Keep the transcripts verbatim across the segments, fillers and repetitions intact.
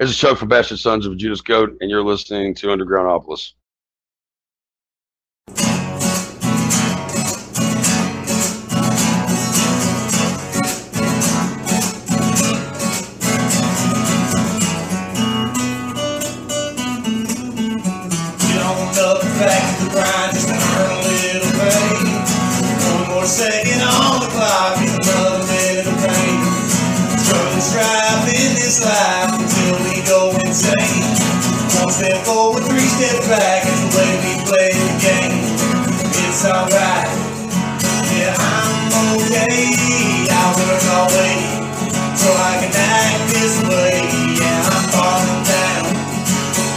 This is Chuck from Bastard Sons of Judas Goat, and you're listening to Undergroundopolis. Second on the clock is another minute of pain. Struggle and strive in this life until we go insane. One step forward, three steps back is the way we play the game. It's alright, yeah, I'm okay. I work all day so I can act this way. Yeah, I'm falling down.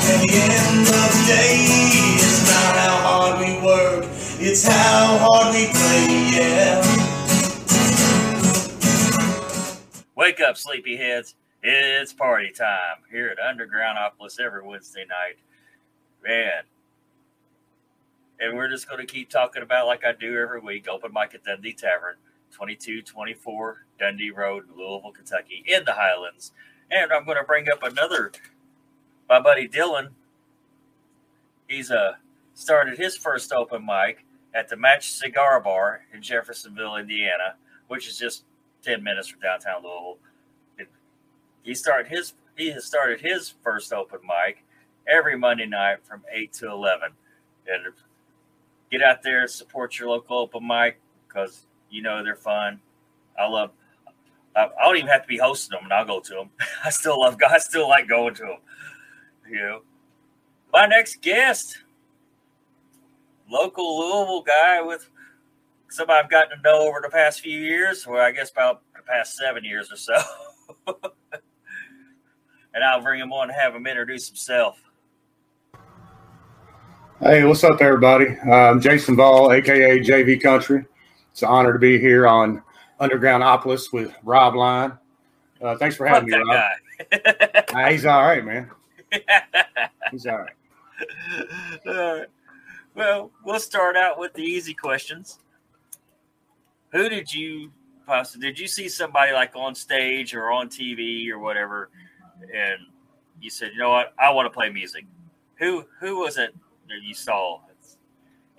At the end of the day, it's not how hard we work, it's how hard we play. Wake up, sleepyheads. It's party time here at Undergroundopolis every Wednesday night. Man. And we're just going to keep talking about, like I do every week, open mic at Dundee Tavern, twenty-two twenty-four Dundee Road in Louisville, Kentucky, in the Highlands. And I'm going to bring up another, my buddy Dylan. He's uh, started his first open mic at the Match Cigar Bar in Jeffersonville, Indiana, which is just ten minutes from downtown Louisville. He started his he has started his first open mic every Monday night from eight to eleven. And get out there, support your local open mic because you know they're fun. I love. I don't even have to be hosting them, and I'll go to them. I still love. I still like going to them. You know, my next guest. Local Louisville guy with somebody I've gotten to know over the past few years, or I guess about the past seven years or so. And I'll bring him on and have him introduce himself. Hey, what's up, everybody? I'm Jason Voll, a k a. J V Country. It's an honor to be here on Undergroundopolis with Rob Line. Uh, thanks for having Fuck me, that Rob. Guy. uh, he's all right, man. He's all right. All right. Well, we'll start out with the easy questions. Who did you possibly, did you see somebody like on stage or on T V or whatever, and you said, you know what, I want to play music. Who who was it that you saw?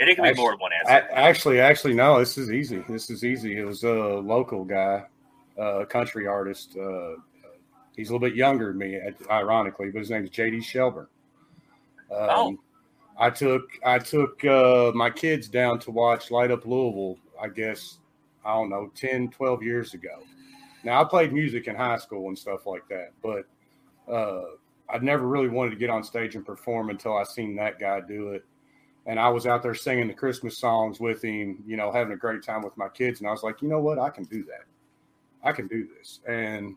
And it can be actually, more than one answer. I, actually, actually, no, this is easy. This is easy. It was a local guy, a country artist. Uh, he's a little bit younger than me, ironically, but his name is J D. Shelburne. Um, oh. I took I took uh, my kids down to watch Light Up Louisville, I guess, I don't know, ten, twelve years ago. Now, I played music in high school and stuff like that, but uh, I never really wanted to get on stage and perform until I seen that guy do it. And I was out there singing the Christmas songs with him, you know, having a great time with my kids. And I was like, you know what? I can do that. I can do this. And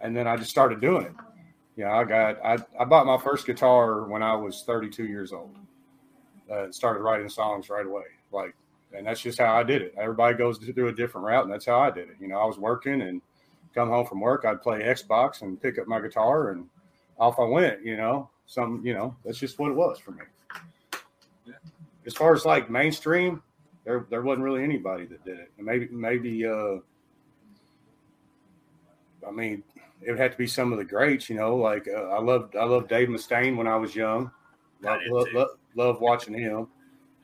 and then I just started doing it. Yeah, I got I, I bought my first guitar when I was thirty-two years old. Uh, started writing songs right away, like, and that's just how I did it. Everybody goes through a different route, and that's how I did it. You know, I was working and come home from work, I'd play Xbox and pick up my guitar, and off I went. You know, some, you know, that's just what it was for me. As far as like mainstream, there there wasn't really anybody that did it. Maybe maybe uh, I mean, it would have to be some of the greats. You know, like uh, I loved I loved Dave Mustaine when I was young. I love, love, love watching him.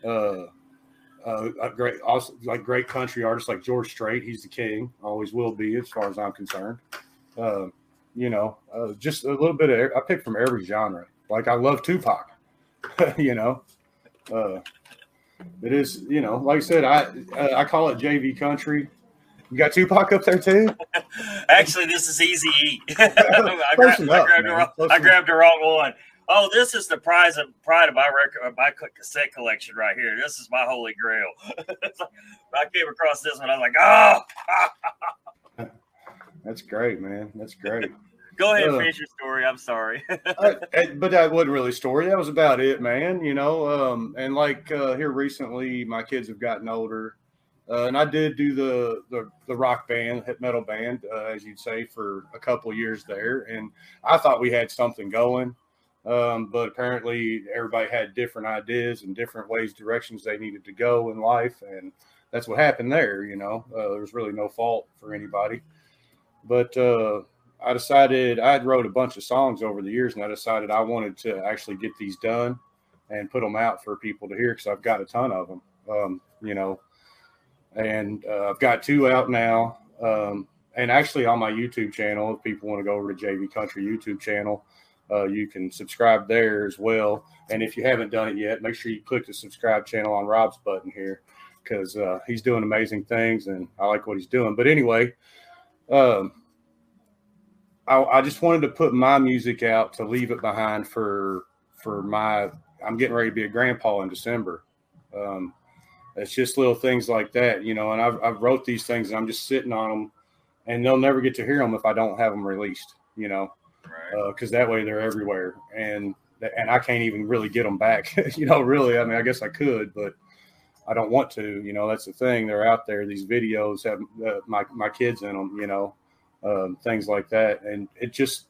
Uh, uh, great, also like great country artists like George Strait. He's the king, always will be, as far as I'm concerned. Uh, you know, uh, just a little bit of. I pick from every genre. Like I love Tupac. You know, uh, it is. You know, like I said, I uh, I call it J V Country. You got Tupac up there too? Actually, this is Eazy-E. I, gra- I, gra- I grabbed the wrong one. Oh, this is the prize of pride of my record, of my cassette collection right here. This is my holy grail. I came across this one. I was like, oh, that's great, man. That's great. Go ahead uh, and finish your story. I'm sorry. I, I, but that wasn't really a story. That was about it, man. You know, um, and like uh, here recently, my kids have gotten older. Uh, and I did do the, the, the rock band, hip metal band, uh, as you'd say, for a couple years there. And I thought we had something going. Um, but apparently everybody had different ideas and different ways, directions they needed to go in life. And that's what happened there. You know, uh, there was really no fault for anybody, but, uh, I decided I had wrote a bunch of songs over the years, and I decided I wanted to actually get these done and put them out for people to hear, because I've got a ton of them, um, you know, and uh, I've got two out now. Um, and actually on my YouTube channel, if people want to go over to J V Country YouTube channel, uh, you can subscribe there as well. And if you haven't done it yet, make sure you click the subscribe channel on Rob's button here, because uh, he's doing amazing things and I like what he's doing. But anyway, um, I, I just wanted to put my music out to leave it behind for, for my, I'm getting ready to be a grandpa in December. Um, it's just little things like that, you know, and I've, I've wrote these things and I'm just sitting on them, and they'll never get to hear them if I don't have them released, you know, right. uh, cause that way they're everywhere, and, and I can't even really get them back, you know, really. I mean, I guess I could, but I don't want to, you know, that's the thing. They're out there. These videos have uh, my, my kids in them, you know, um, things like that. And it just,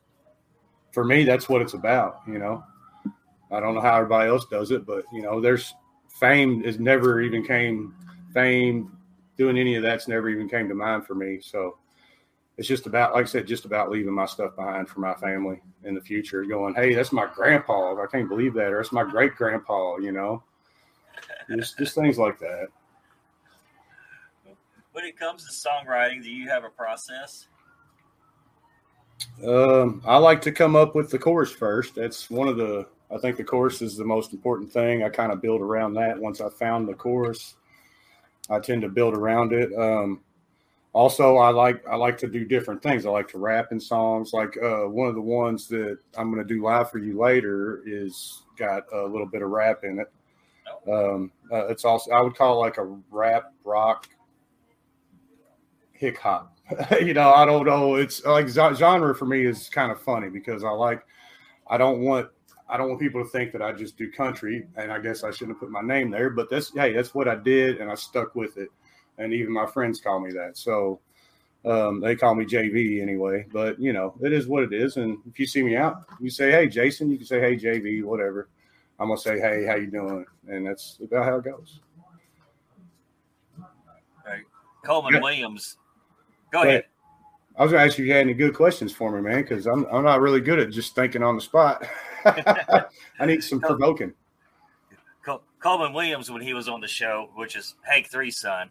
for me, that's what it's about, you know. I don't know how everybody else does it, but, you know, there's fame is never even came, fame, doing any of that's never even came to mind for me. So it's just about, like I said, just about leaving my stuff behind for my family in the future, going, hey, that's my grandpa. I can't believe that. Or that's my great grandpa, you know, just, just things like that. When it comes to songwriting, do you have a process? Um, I like to come up with the chorus first. That's one of the, I think the chorus is the most important thing. I kind of build around that. Once I found the chorus, I tend to build around it. Um, also, I like I like to do different things. I like to rap in songs. Like uh, one of the ones that I'm going to do live for you later is got a little bit of rap in it. Um, uh, it's also, I would call it like a rap rock hip hop. You know, I don't know. It's like genre for me is kind of funny, because I like I don't want. I don't want people to think that I just do country, and I guess I shouldn't have put my name there, but that's, hey, that's what I did, and I stuck with it. And even my friends call me that. So um, they call me J V anyway, but you know, it is what it is. And if you see me out, you say, hey, Jason, you can say, hey, J V, whatever. I'm going to say, hey, how you doing? And that's about how it goes. Right. Coleman yeah. Williams. Go ahead. I was going to ask you if you had any good questions for me, man, because I'm, I'm not really good at just thinking on the spot. I need some Col- provoking. Col- Coleman Williams, when he was on the show, which is Hank Three's son.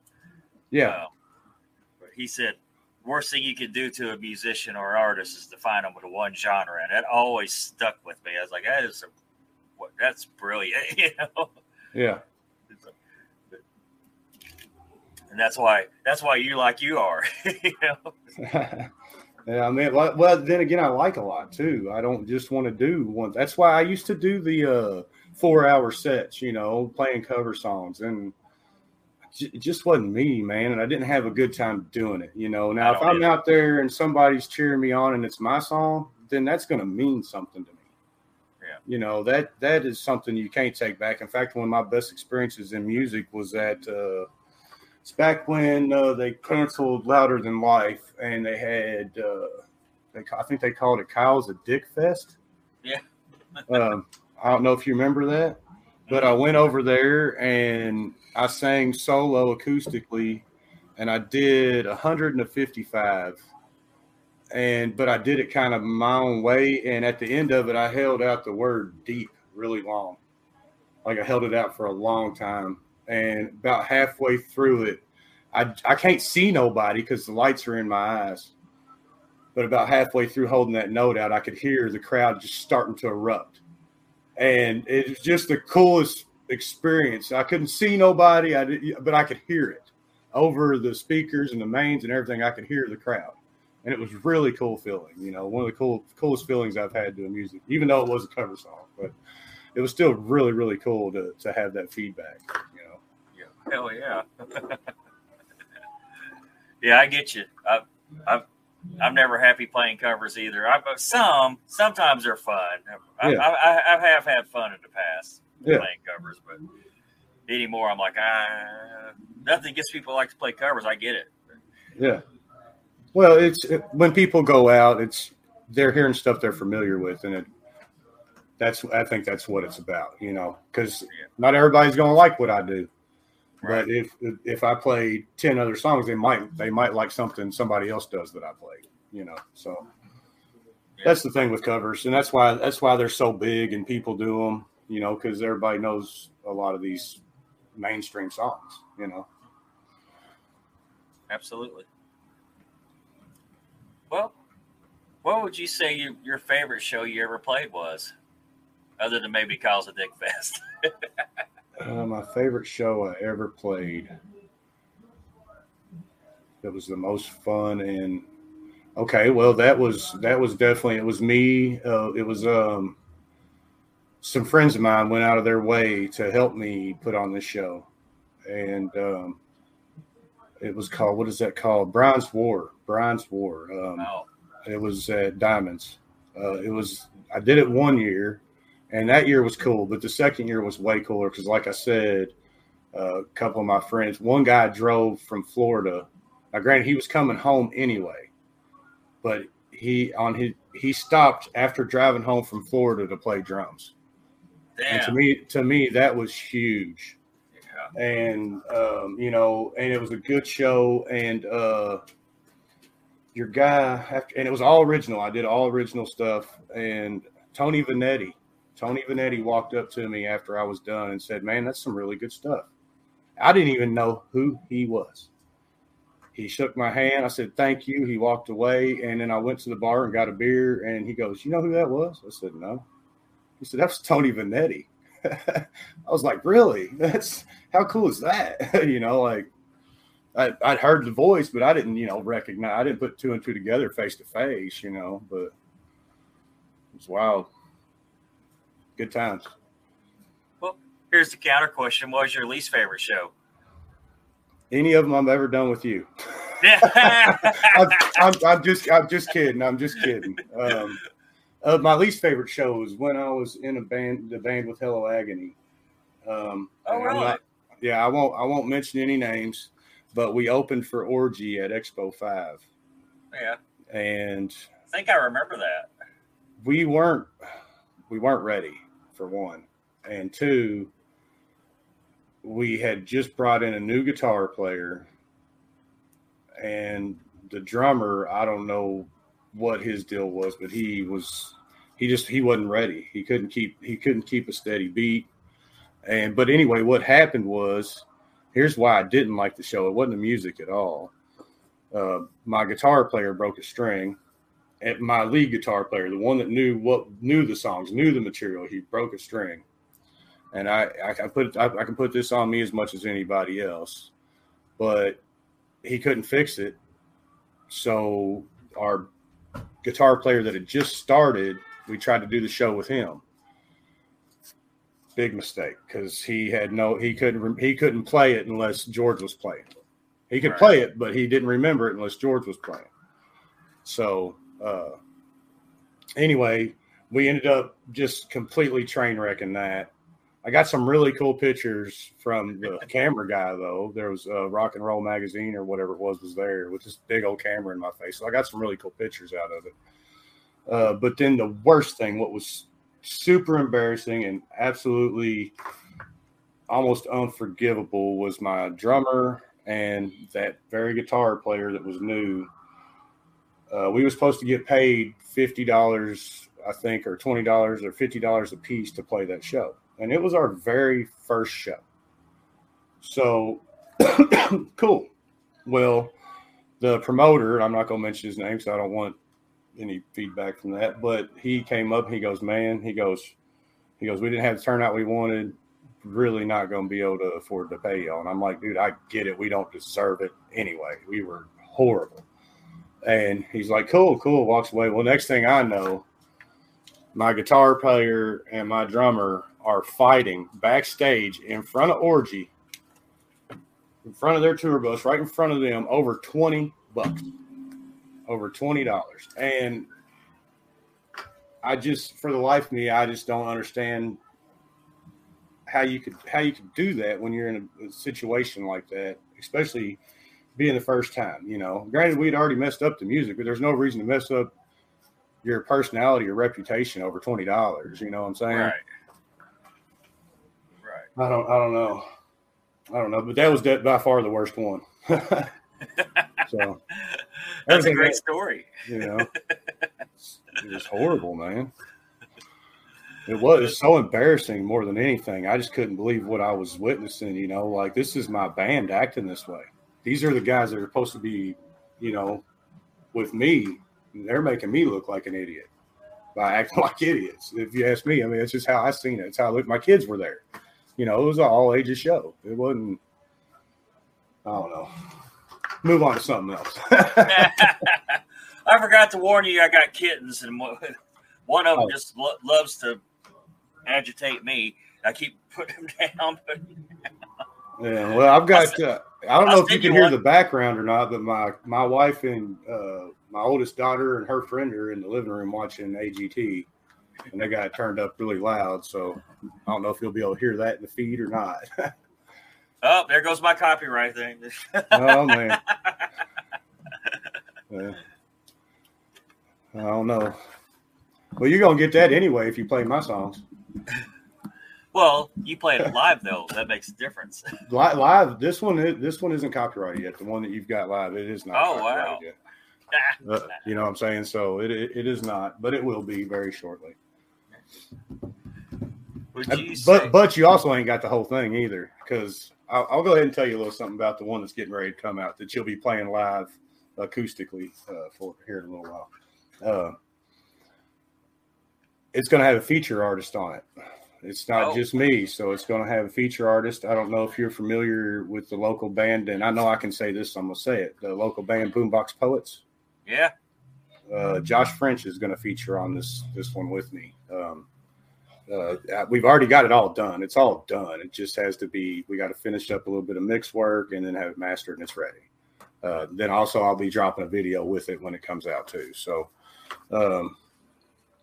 Yeah. Uh, he said, worst thing you could do to a musician or an artist is define them with one genre. And that always stuck with me. I was like, that is, a, what, that's brilliant. You know? Yeah. And that's why, that's why you like you are. You know? Yeah, I mean, well, then again, I like a lot too. I don't just want to do one. That's why I used to do the uh, four-hour sets, you know, playing cover songs, and it just wasn't me, man. And I didn't have a good time doing it, you know. Now, if I'm out there and somebody's cheering me on, and it's my song, then that's going to mean something to me. Yeah, you know, that that is something you can't take back. In fact, one of my best experiences in music was at. Uh, It's back when uh, they canceled Louder Than Life, and they had, uh, they, I think they called it Kyle's a Dick Fest. Yeah. um, I don't know if you remember that, but I went over there and I sang solo acoustically, and I did one hundred fifty-five, and but I did it kind of my own way, and at the end of it, I held out the word deep really long. Like I held it out for a long time. And about halfway through it, I, I can't see nobody because the lights are in my eyes. But about halfway through holding that note out, I could hear the crowd just starting to erupt. And it was just the coolest experience. I couldn't see nobody, I did, but I could hear it. Over the speakers and the mains and everything, I could hear the crowd. And it was really cool feeling, you know, one of the cool, coolest feelings I've had doing music, even though it was a cover song. But it was still really, really cool to, to have that feedback, you know. Hell yeah. Yeah, I get you. I've, I've, I'm never happy playing covers either. I've, some, sometimes they're fun. I, yeah. I, I, I have had fun in the past yeah. playing covers, but anymore I'm like, ah, nothing gets people like to play covers. I get it. Yeah. Well, it's it, when people go out, it's they're hearing stuff they're familiar with, and it, that's I think that's what it's about, you know, because yeah. not everybody's going to like what I do. Right. But if if I play ten other songs, they might they might like something somebody else does that I play, you know. So That's the thing with covers, and that's why that's why they're so big and people do them, you know, because everybody knows a lot of these mainstream songs, you know. Absolutely. Well, what would you say your, your favorite show you ever played was, other than maybe Kyle's a Dick Fest? uh, my favorite show I ever played. It was the most fun and. Okay, well, that was that was definitely it was me. Uh, it was um, some friends of mine went out of their way to help me put on this show, and um, it was called what is that called? Bronze War. Bronze War. Um, oh. It was at Diamonds. Uh, it was I did it one year, and that year was cool, but the second year was way cooler because, like I said, uh, a couple of my friends. One guy drove from Florida. Now, granted, he was coming home anyway. But he on his he stopped after driving home from Florida to play drums. Damn. And to me, to me, that was huge. Yeah. And um, you know, and it was a good show. And uh, your guy, after, and it was all original. I did all original stuff. And Tony Vanetti, Tony Vanetti walked up to me after I was done and said, "Man, that's some really good stuff." I didn't even know who he was. He shook my hand. I said, "Thank you." He walked away, and then I went to the bar and got a beer, and he goes, "You know who that was?" I said, "No." He said, "That was Tony Vanetti." I was like, "Really? That's how cool is that?" You know, like I, I'd heard the voice, but I didn't, you know, recognize. I didn't put two and two together face to face, you know, but it's wild. Good times. Well, here's the counter question. What was your least favorite show? Any of them I've ever done with you. I'm, I'm, I'm just, I'm just kidding. I'm just kidding. Um, uh, my least favorite show was when I was in a band, the band with Hello Agony. Um, oh, really? Not, yeah, I won't, I won't mention any names, but we opened for Orgy at Expo Five. Yeah. And I think I remember that. We weren't, we weren't ready for one, and two. We had just brought in a new guitar player, and the drummer, I don't know what his deal was, but he was, he just, he wasn't ready. He couldn't keep, he couldn't keep a steady beat. And, but anyway, what happened was, here's why I didn't like the show. It wasn't the music at all. Uh, my guitar player broke a string at my lead guitar player, the one that knew what, knew the songs, knew the material. He broke a string. And I, I, I put I, I can put this on me as much as anybody else, but he couldn't fix it. So our guitar player that had just started, we tried to do the show with him. Big mistake, because he had no he couldn't he couldn't play it unless George was playing. He could [S2] Right. [S1] Play it, but he didn't remember it unless George was playing. So uh, anyway, we ended up just completely train wrecking that. I got some really cool pictures from the camera guy, though. There was a Rock and Roll magazine or whatever it was was there with this big old camera in my face. So I got some really cool pictures out of it. Uh, but then the worst thing, what was super embarrassing and absolutely almost unforgivable, was my drummer and that very guitar player that was new. Uh, we were supposed to get paid fifty dollars, I think, or twenty dollars or fifty dollars a piece to play that show. And it was our very first show. So, cool. Well, the promoter, I'm not going to mention his name because I don't want any feedback from that, but he came up and he goes, man, he goes, he goes, we didn't have the turnout we wanted. Really not going to be able to afford to pay y'all. And I'm like, dude, I get it. We don't deserve it anyway. We were horrible. And he's like, cool, cool. Walks away. Well, next thing I know, my guitar player and my drummer are fighting backstage in front of Orgy, in front of their tour bus, right in front of them, over twenty bucks, over twenty dollars. And I just, for the life of me, I just don't understand how you could, how you could do that when you're in a situation like that, especially being the first time, you know. Granted, we'd already messed up the music, but there's no reason to mess up your personality or reputation over twenty dollars. You know what I'm saying? Right. I don't, I don't know. I don't know, but that was by far the worst one. So That's a great story. You know, it was horrible, man. It was, it was so embarrassing more than anything. I just couldn't believe what I was witnessing, you know, like, this is my band acting this way. These are the guys that are supposed to be, you know, with me. They're making me look like an idiot by acting like idiots. If you ask me, I mean, it's just how I seen it. It's how I looked. My kids were there. You know, it was an all ages show. It wasn't, I don't know. Move on to something else. I forgot to warn you, I got kittens, and one of them oh. just lo- loves to agitate me. I keep putting him down. Putting him down. Yeah, well, I've got, uh, I don't know if you can hear the background or not, but my, my wife and uh, my oldest daughter and her friend are in the living room watching A G T, and they got it turned up really loud. So I don't know if you'll be able to hear that in the feed or not. Oh, there goes my copyright thing. Oh, man. Yeah. I don't know. Well, you're going to get that anyway if you play my songs. Well, you play it live, though. That makes a difference. Live, this one this one isn't copyrighted yet. The one that you've got live, it is not oh, copyrighted wow. yet. Uh, you know what I'm saying? So it, it it is not, but it will be very shortly. You but but you also ain't got the whole thing either, because I'll, I'll go ahead and tell you a little something about the one that's getting ready to come out that you'll be playing live acoustically uh, for here in a little while. Uh, it's going to have a feature artist on it. It's not oh. just me, so it's going to have a feature artist. I don't know if you're familiar with the local band, and I know I can say this, so I'm going to say it. The local band, Boombox Poets. Yeah. Uh, Josh French is going to feature on this this one with me. Um, uh, we've already got it all done. It's all done. It just has to be, we got to finish up a little bit of mix work and then have it mastered and it's ready. Uh, then also I'll be dropping a video with it when it comes out too. So, um,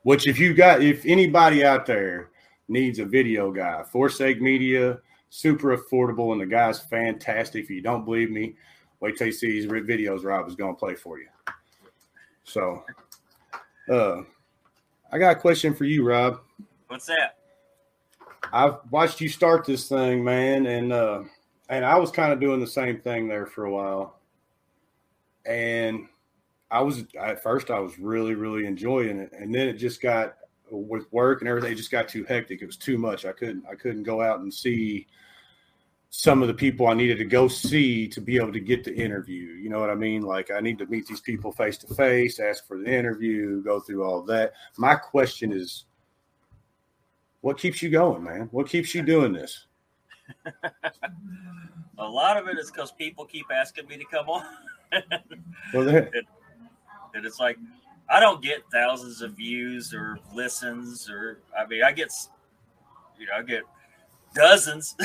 which if you got, if anybody out there needs a video guy, Forsake Media, super affordable, and the guy's fantastic. If you don't believe me, wait till you see these videos Rob is going to play for you. So, uh, I got a question for you, Rob. What's that? I've watched you start this thing, man, and uh, and I was kind of doing the same thing there for a while. And I was at first, I was really, really enjoying it, and then it just got with work and everything. It just got too hectic. It was too much. I couldn't, I couldn't go out and see some of the people I needed to go see to be able to get the interview. You know what I mean? Like, I need to meet these people face to face, ask for the interview, go through all that. My question is, what keeps you going, man? What keeps you doing this? A lot of it is because people keep asking me to come on. Well, that. And, and it's like, I don't get thousands of views or listens, or I mean, I get, you know, I get dozens.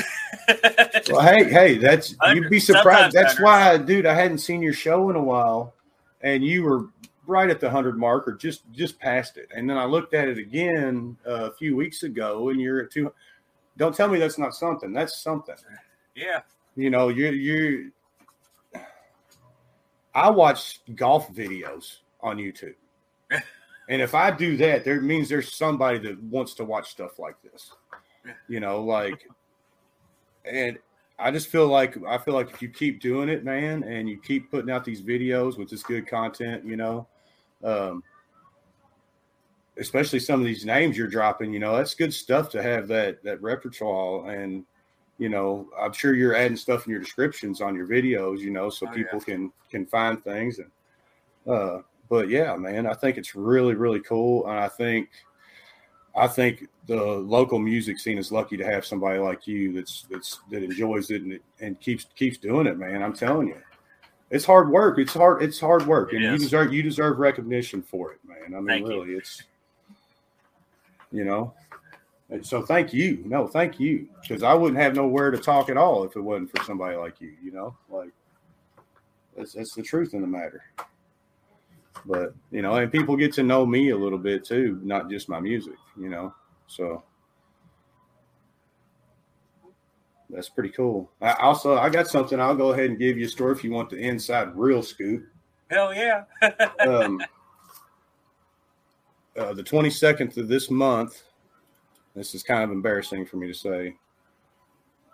Well, hey, hey, that's you'd be surprised. Sometimes that's hundreds. Why, dude, I hadn't seen your show in a while, and you were right at the hundred mark, or just just past it. And then I looked at it again uh, a few weeks ago, and you're at two. Don't tell me that's not something. That's something. Yeah. You know, you're you're. I watch golf videos on YouTube. And if I do that, there means there's somebody that wants to watch stuff like this, you know, like, and I just feel like, I feel like if you keep doing it, man, and you keep putting out these videos with this good content, you know, um, especially some of these names you're dropping, you know, that's good stuff to have that, that repertoire. And, you know, I'm sure you're adding stuff in your descriptions on your videos, you know, so oh, people yeah. can, can find things. And, uh, But yeah, man, I think it's really, really cool, and I think, I think the local music scene is lucky to have somebody like you that's that's that enjoys it and and keeps keeps doing it, man. I'm telling you, it's hard work. It's hard. It's hard work, and you deserve you deserve recognition for it, man. I mean, thank really, you. It's you know. So thank you. No, thank you, because I wouldn't have nowhere to talk at all if it wasn't for somebody like you. You know, like that's that's the truth in the matter. But, you know, and people get to know me a little bit, too, not just my music, you know, so that's pretty cool. I also, I got something I'll go ahead and give you a story if you want the inside real scoop. Hell yeah. um, uh, the twenty-second of this month, this is kind of embarrassing for me to say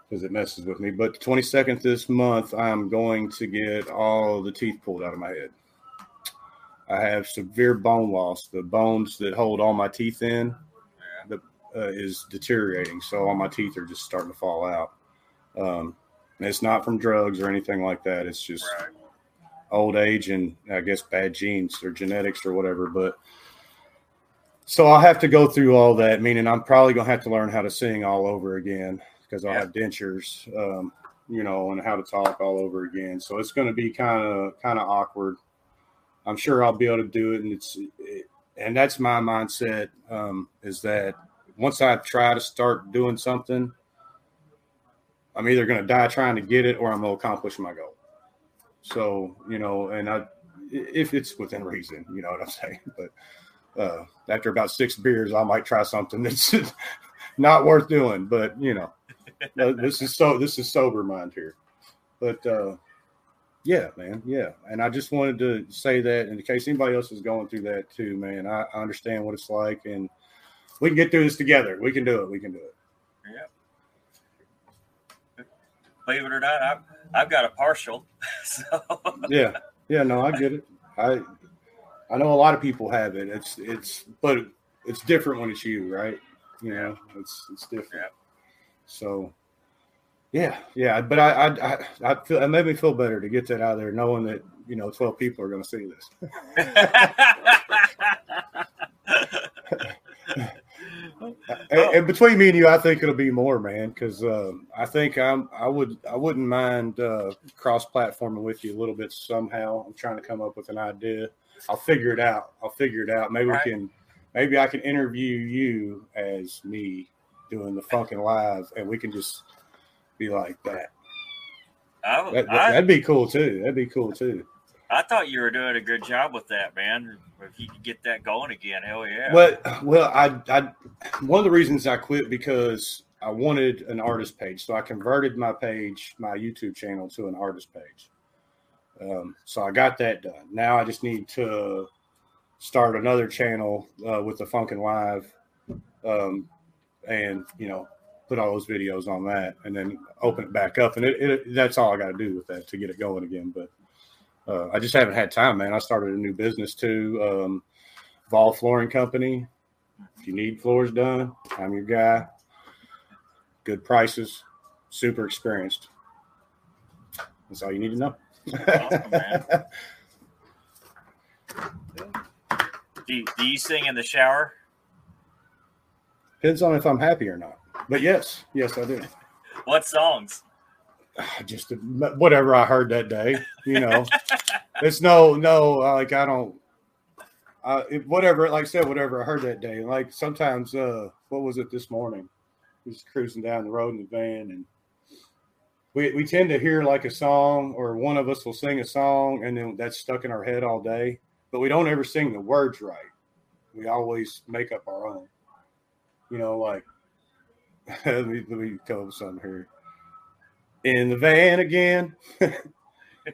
because it messes with me, but the twenty-second this month, I'm going to get all the teeth pulled out of my head. I have severe bone loss. The bones that hold all my teeth in the, uh, is deteriorating. So all my teeth are just starting to fall out. Um, and it's not from drugs or anything like that. It's just right. old age and I guess bad genes or genetics or whatever. But so I'll have to go through all that, meaning I'm probably going to have to learn how to sing all over again because I'll yeah. have dentures, um, you know, and how to talk all over again. So it's going to be kind of kind of awkward. I'm sure I'll be able to do it. And it's it, and that's my mindset um, is that once I try to start doing something, I'm either going to die trying to get it or I'm going to accomplish my goal. So, you know, and I if it's within reason, you know what I'm saying? But Uh, after about six beers, I might try something that's not worth doing. But you know, this is so this is sober mind here. But uh, yeah, man, yeah. And I just wanted to say that in case anybody else is going through that too, man. I, I understand what it's like, and we can get through this together. We can do it. We can do it. Yeah. Believe it or not, I've I've got a partial. So. Yeah, yeah. No, I get it. I. I know a lot of people have it. It's it's but it's different when it's you, right? You know, it's it's different. So yeah, yeah. But I I I, I feel it made me feel better to get that out of there, knowing that you know twelve people are going to see this. and, and between me and you, I think it'll be more, man, because um, I think I'm I would I wouldn't mind uh, cross-platforming with you a little bit somehow. I'm trying to come up with an idea. I'll figure it out. I'll figure it out. Maybe right. we can, maybe I can interview you as me doing the Funkin' Live, and we can just be like that. I, that, that I, that'd be cool too. That'd be cool too. I thought you were doing a good job with that, man. If you could get that going again, hell yeah. Well, well, I, I, one of the reasons I quit because I wanted an artist page, so I converted my page, my YouTube channel, to an artist page. Um, so I got that done. Now I just need to start another channel uh, with the Funkin' Live um, and, you know, put all those videos on that and then open it back up. And it, it, that's all I got to do with that to get it going again. But uh, I just haven't had time, man. I started a new business too, um, Vol Flooring Company. If you need floors done, I'm your guy. Good prices, super experienced. That's all you need to know. Awesome, man. Do, do you sing in the shower? Depends on if I'm happy or not. But yes, yes, I do. What songs? Just whatever I heard that day. You know, it's no, no, like I don't, uh, it, whatever, like I said, whatever I heard that day. Like sometimes, uh, what was it this morning? I was cruising down the road in the van and We we tend to hear like a song or one of us will sing a song and then that's stuck in our head all day, but we don't ever sing the words right. We always make up our own, you know, like, let me, let me come up with something here. In the van again,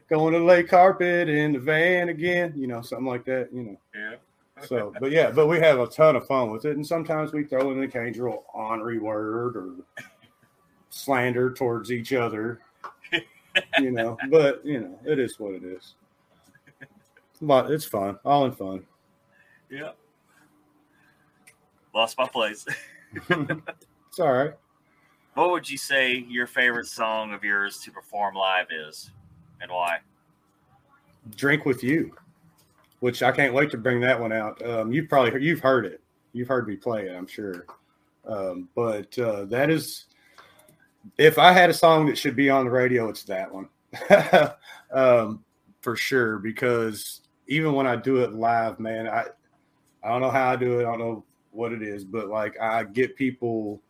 going to lay carpet in the van again, you know, something like that, you know. Yeah. So, but yeah, but we have a ton of fun with it. And sometimes we throw in an occasional ornery word or slander towards each other, you know, but you know, it is what it is. But it's fun, all in fun. Yeah. Lost my place. It's all right. What would you say your favorite song of yours to perform live is and why? Drink With You, which I can't wait to bring that one out. Um, you've probably, you've heard it. You've heard me play it, I'm sure. Um, but uh, that is, if I had a song that should be on the radio, it's that one. um, for sure. Because even when I do it live, man, I, I don't know how I do it. I don't know what it is, but like I get people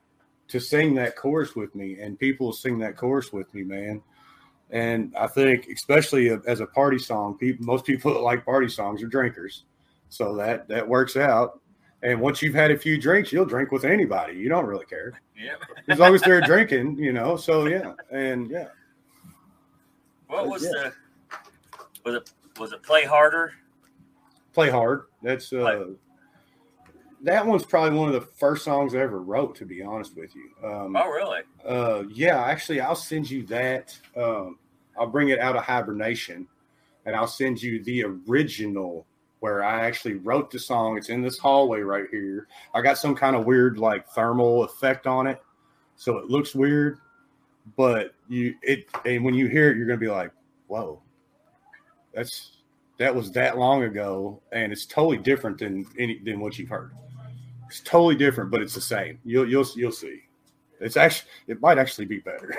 to sing that chorus with me and people sing that chorus with me, man. And I think especially as a party song, people, most people that like party songs are drinkers. So that, that works out. And once you've had a few drinks, you'll drink with anybody. You don't really care. Yeah. As long as they're drinking, you know. So yeah. And yeah. What was yeah. the was it was it Play Harder? Play Hard. That's uh Play. That one's probably one of the first songs I ever wrote, to be honest with you. Um Oh really? Uh yeah, actually I'll send you that. Um I'll bring it out of hibernation and I'll send you the original where I actually wrote the song. It's in this hallway right here. I got some kind of weird like thermal effect on it, so it looks weird. But you it and when you hear it, you're gonna be like, whoa, that's that was that long ago, and it's totally different than any than what you've heard. It's totally different, but it's the same. You'll you'll you'll see. It's actually it might actually be better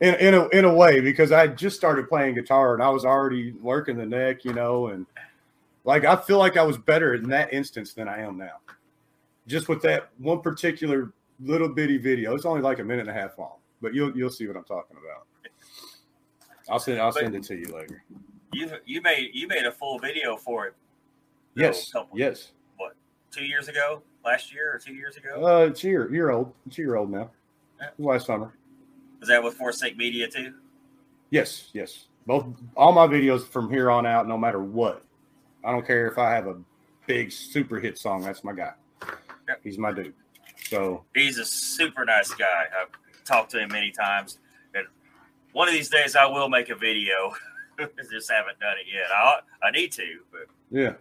in in a, in a way, because I just started playing guitar and I was already working the neck, you know, and like I feel like I was better in that instance than I am now. Just with that one particular little bitty video. It's only like a minute and a half long, but you'll you'll see what I'm talking about. I'll send I'll but send it to you later. You you made you made a full video for it. Yes. Know, yes. What? Two years ago? Last year or two years ago? Uh, it's a year year old. It's a year old now. Yeah. Last summer. Is that with Forsake Media too? Yes. Yes. Both all my videos from here on out, no matter what. I don't care if I have a big super hit song. That's my guy. Yeah. He's my dude. So he's a super nice guy. I've talked to him many times, and one of these days I will make a video. Just haven't done it yet. I I need to, but yeah,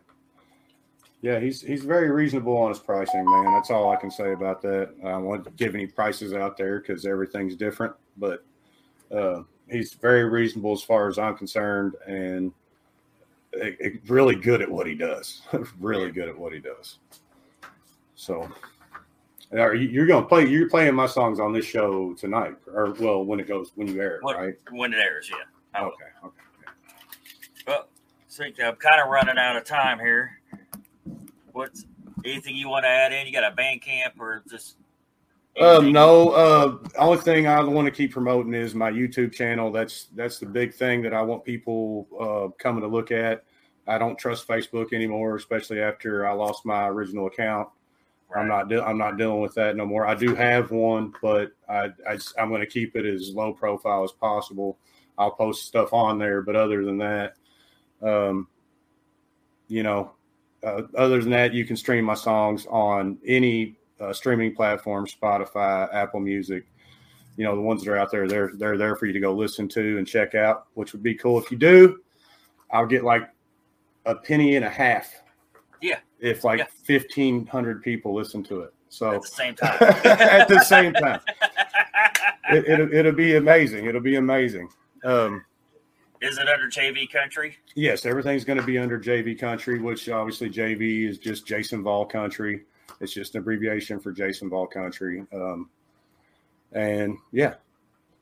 yeah. He's he's very reasonable on his pricing, man. That's all I can say about that. I don't want to give any prices out there because everything's different, but uh, he's very reasonable as far as I'm concerned, and it, it really good at what he does. Really good at what he does. So. You're gonna play. You're playing my songs on this show tonight, or well, when it goes, when you air it, when, right? When it airs, yeah. I okay, okay, okay. Well, so I'm kind of running out of time here. What's anything you want to add in? You got a band camp or just? Um, uh, no. Uh, only thing I want to keep promoting is my YouTube channel. That's that's the big thing that I want people uh, coming to look at. I don't trust Facebook anymore, especially after I lost my original account. I'm not. De- I'm not dealing with that no more. I do have one, but I, I I'm going to keep it as low profile as possible. I'll post stuff on there, but other than that, um, you know, uh, other than that, you can stream my songs on any uh, streaming platform: Spotify, Apple Music. You know, the ones that are out there, they're they're there for you to go listen to and check out, which would be cool if you do. I'll get like a penny and a half. Yeah. If like yeah. fifteen hundred people listen to it. So at the same time, at the same time, it, it'll, it'll be amazing. It'll be amazing. Um, is it under J V Country? Yes. Everything's going to be under J V Country, which obviously J V is just Jason Voll Country. It's just an abbreviation for Jason Voll Country. Um, and yeah,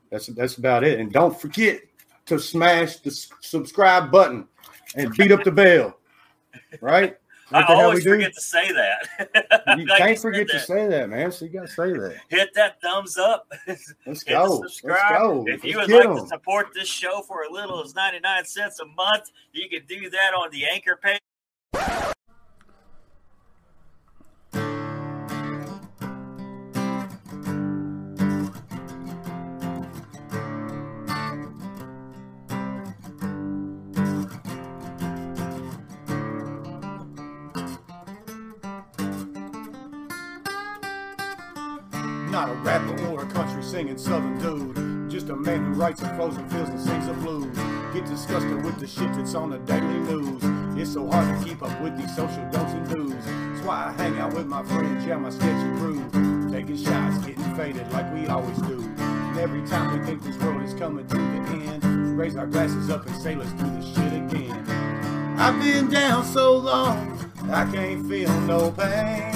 that's, that's about it. And don't forget to smash the subscribe button and beat up the bell. Right. What I always forget to say that. You can't forget to say that, man. So you got to say that. Hit that thumbs up. Let's go. Subscribe. Let's go. If you would like to support this show for as little as ninety-nine cents a month, you can do that on the Anchor page. Not a rapper or a country singing southern dude, just a man who writes and flows and feels and sings the blues. Get disgusted with the shit that's on the daily news. It's so hard to keep up with these social don'ts and do's. That's why I hang out with my friends, yeah, my sketchy crew. Taking shots, getting faded like we always do. And every time we think this world is coming to the end, raise our glasses up and say let's do this shit again. I've been down so long, I can't feel no pain.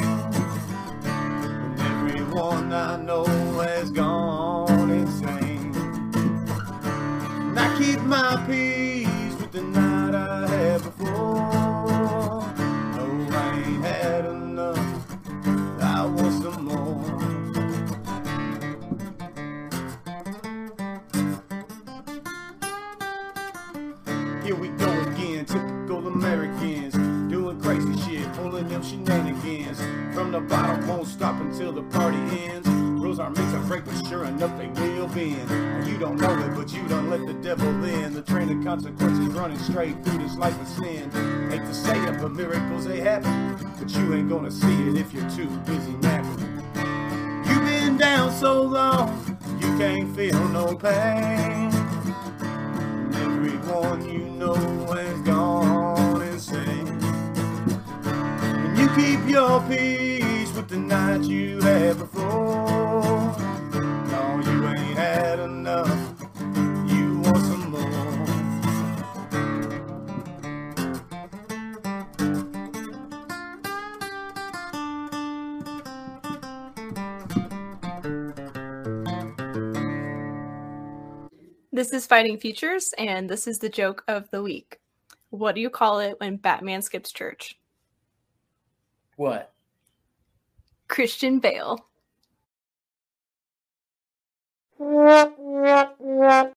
One I know has gone insane. And I keep my peace with the night I had before. No, I ain't had enough, I want some more. Here we go again, typical Americans, doing crazy shit, pulling them shenanigans. From the bottom, won't stop until the party ends. Rules are mixed and break, but sure enough they will bend. And you don't know it, but you done let the devil in. The train of consequences running straight through this life of sin. Hate to say it, but miracles they happen. But you ain't gonna see it if you're too busy napping. You've been down so long, you can't feel no pain. And everyone you know has gone. keep your peace with the night you had before. No, you ain't had enough. You want some more. This is Fighting Futures, and this is the joke of the week. What do you call it when Batman skips church? What? Christian Bale.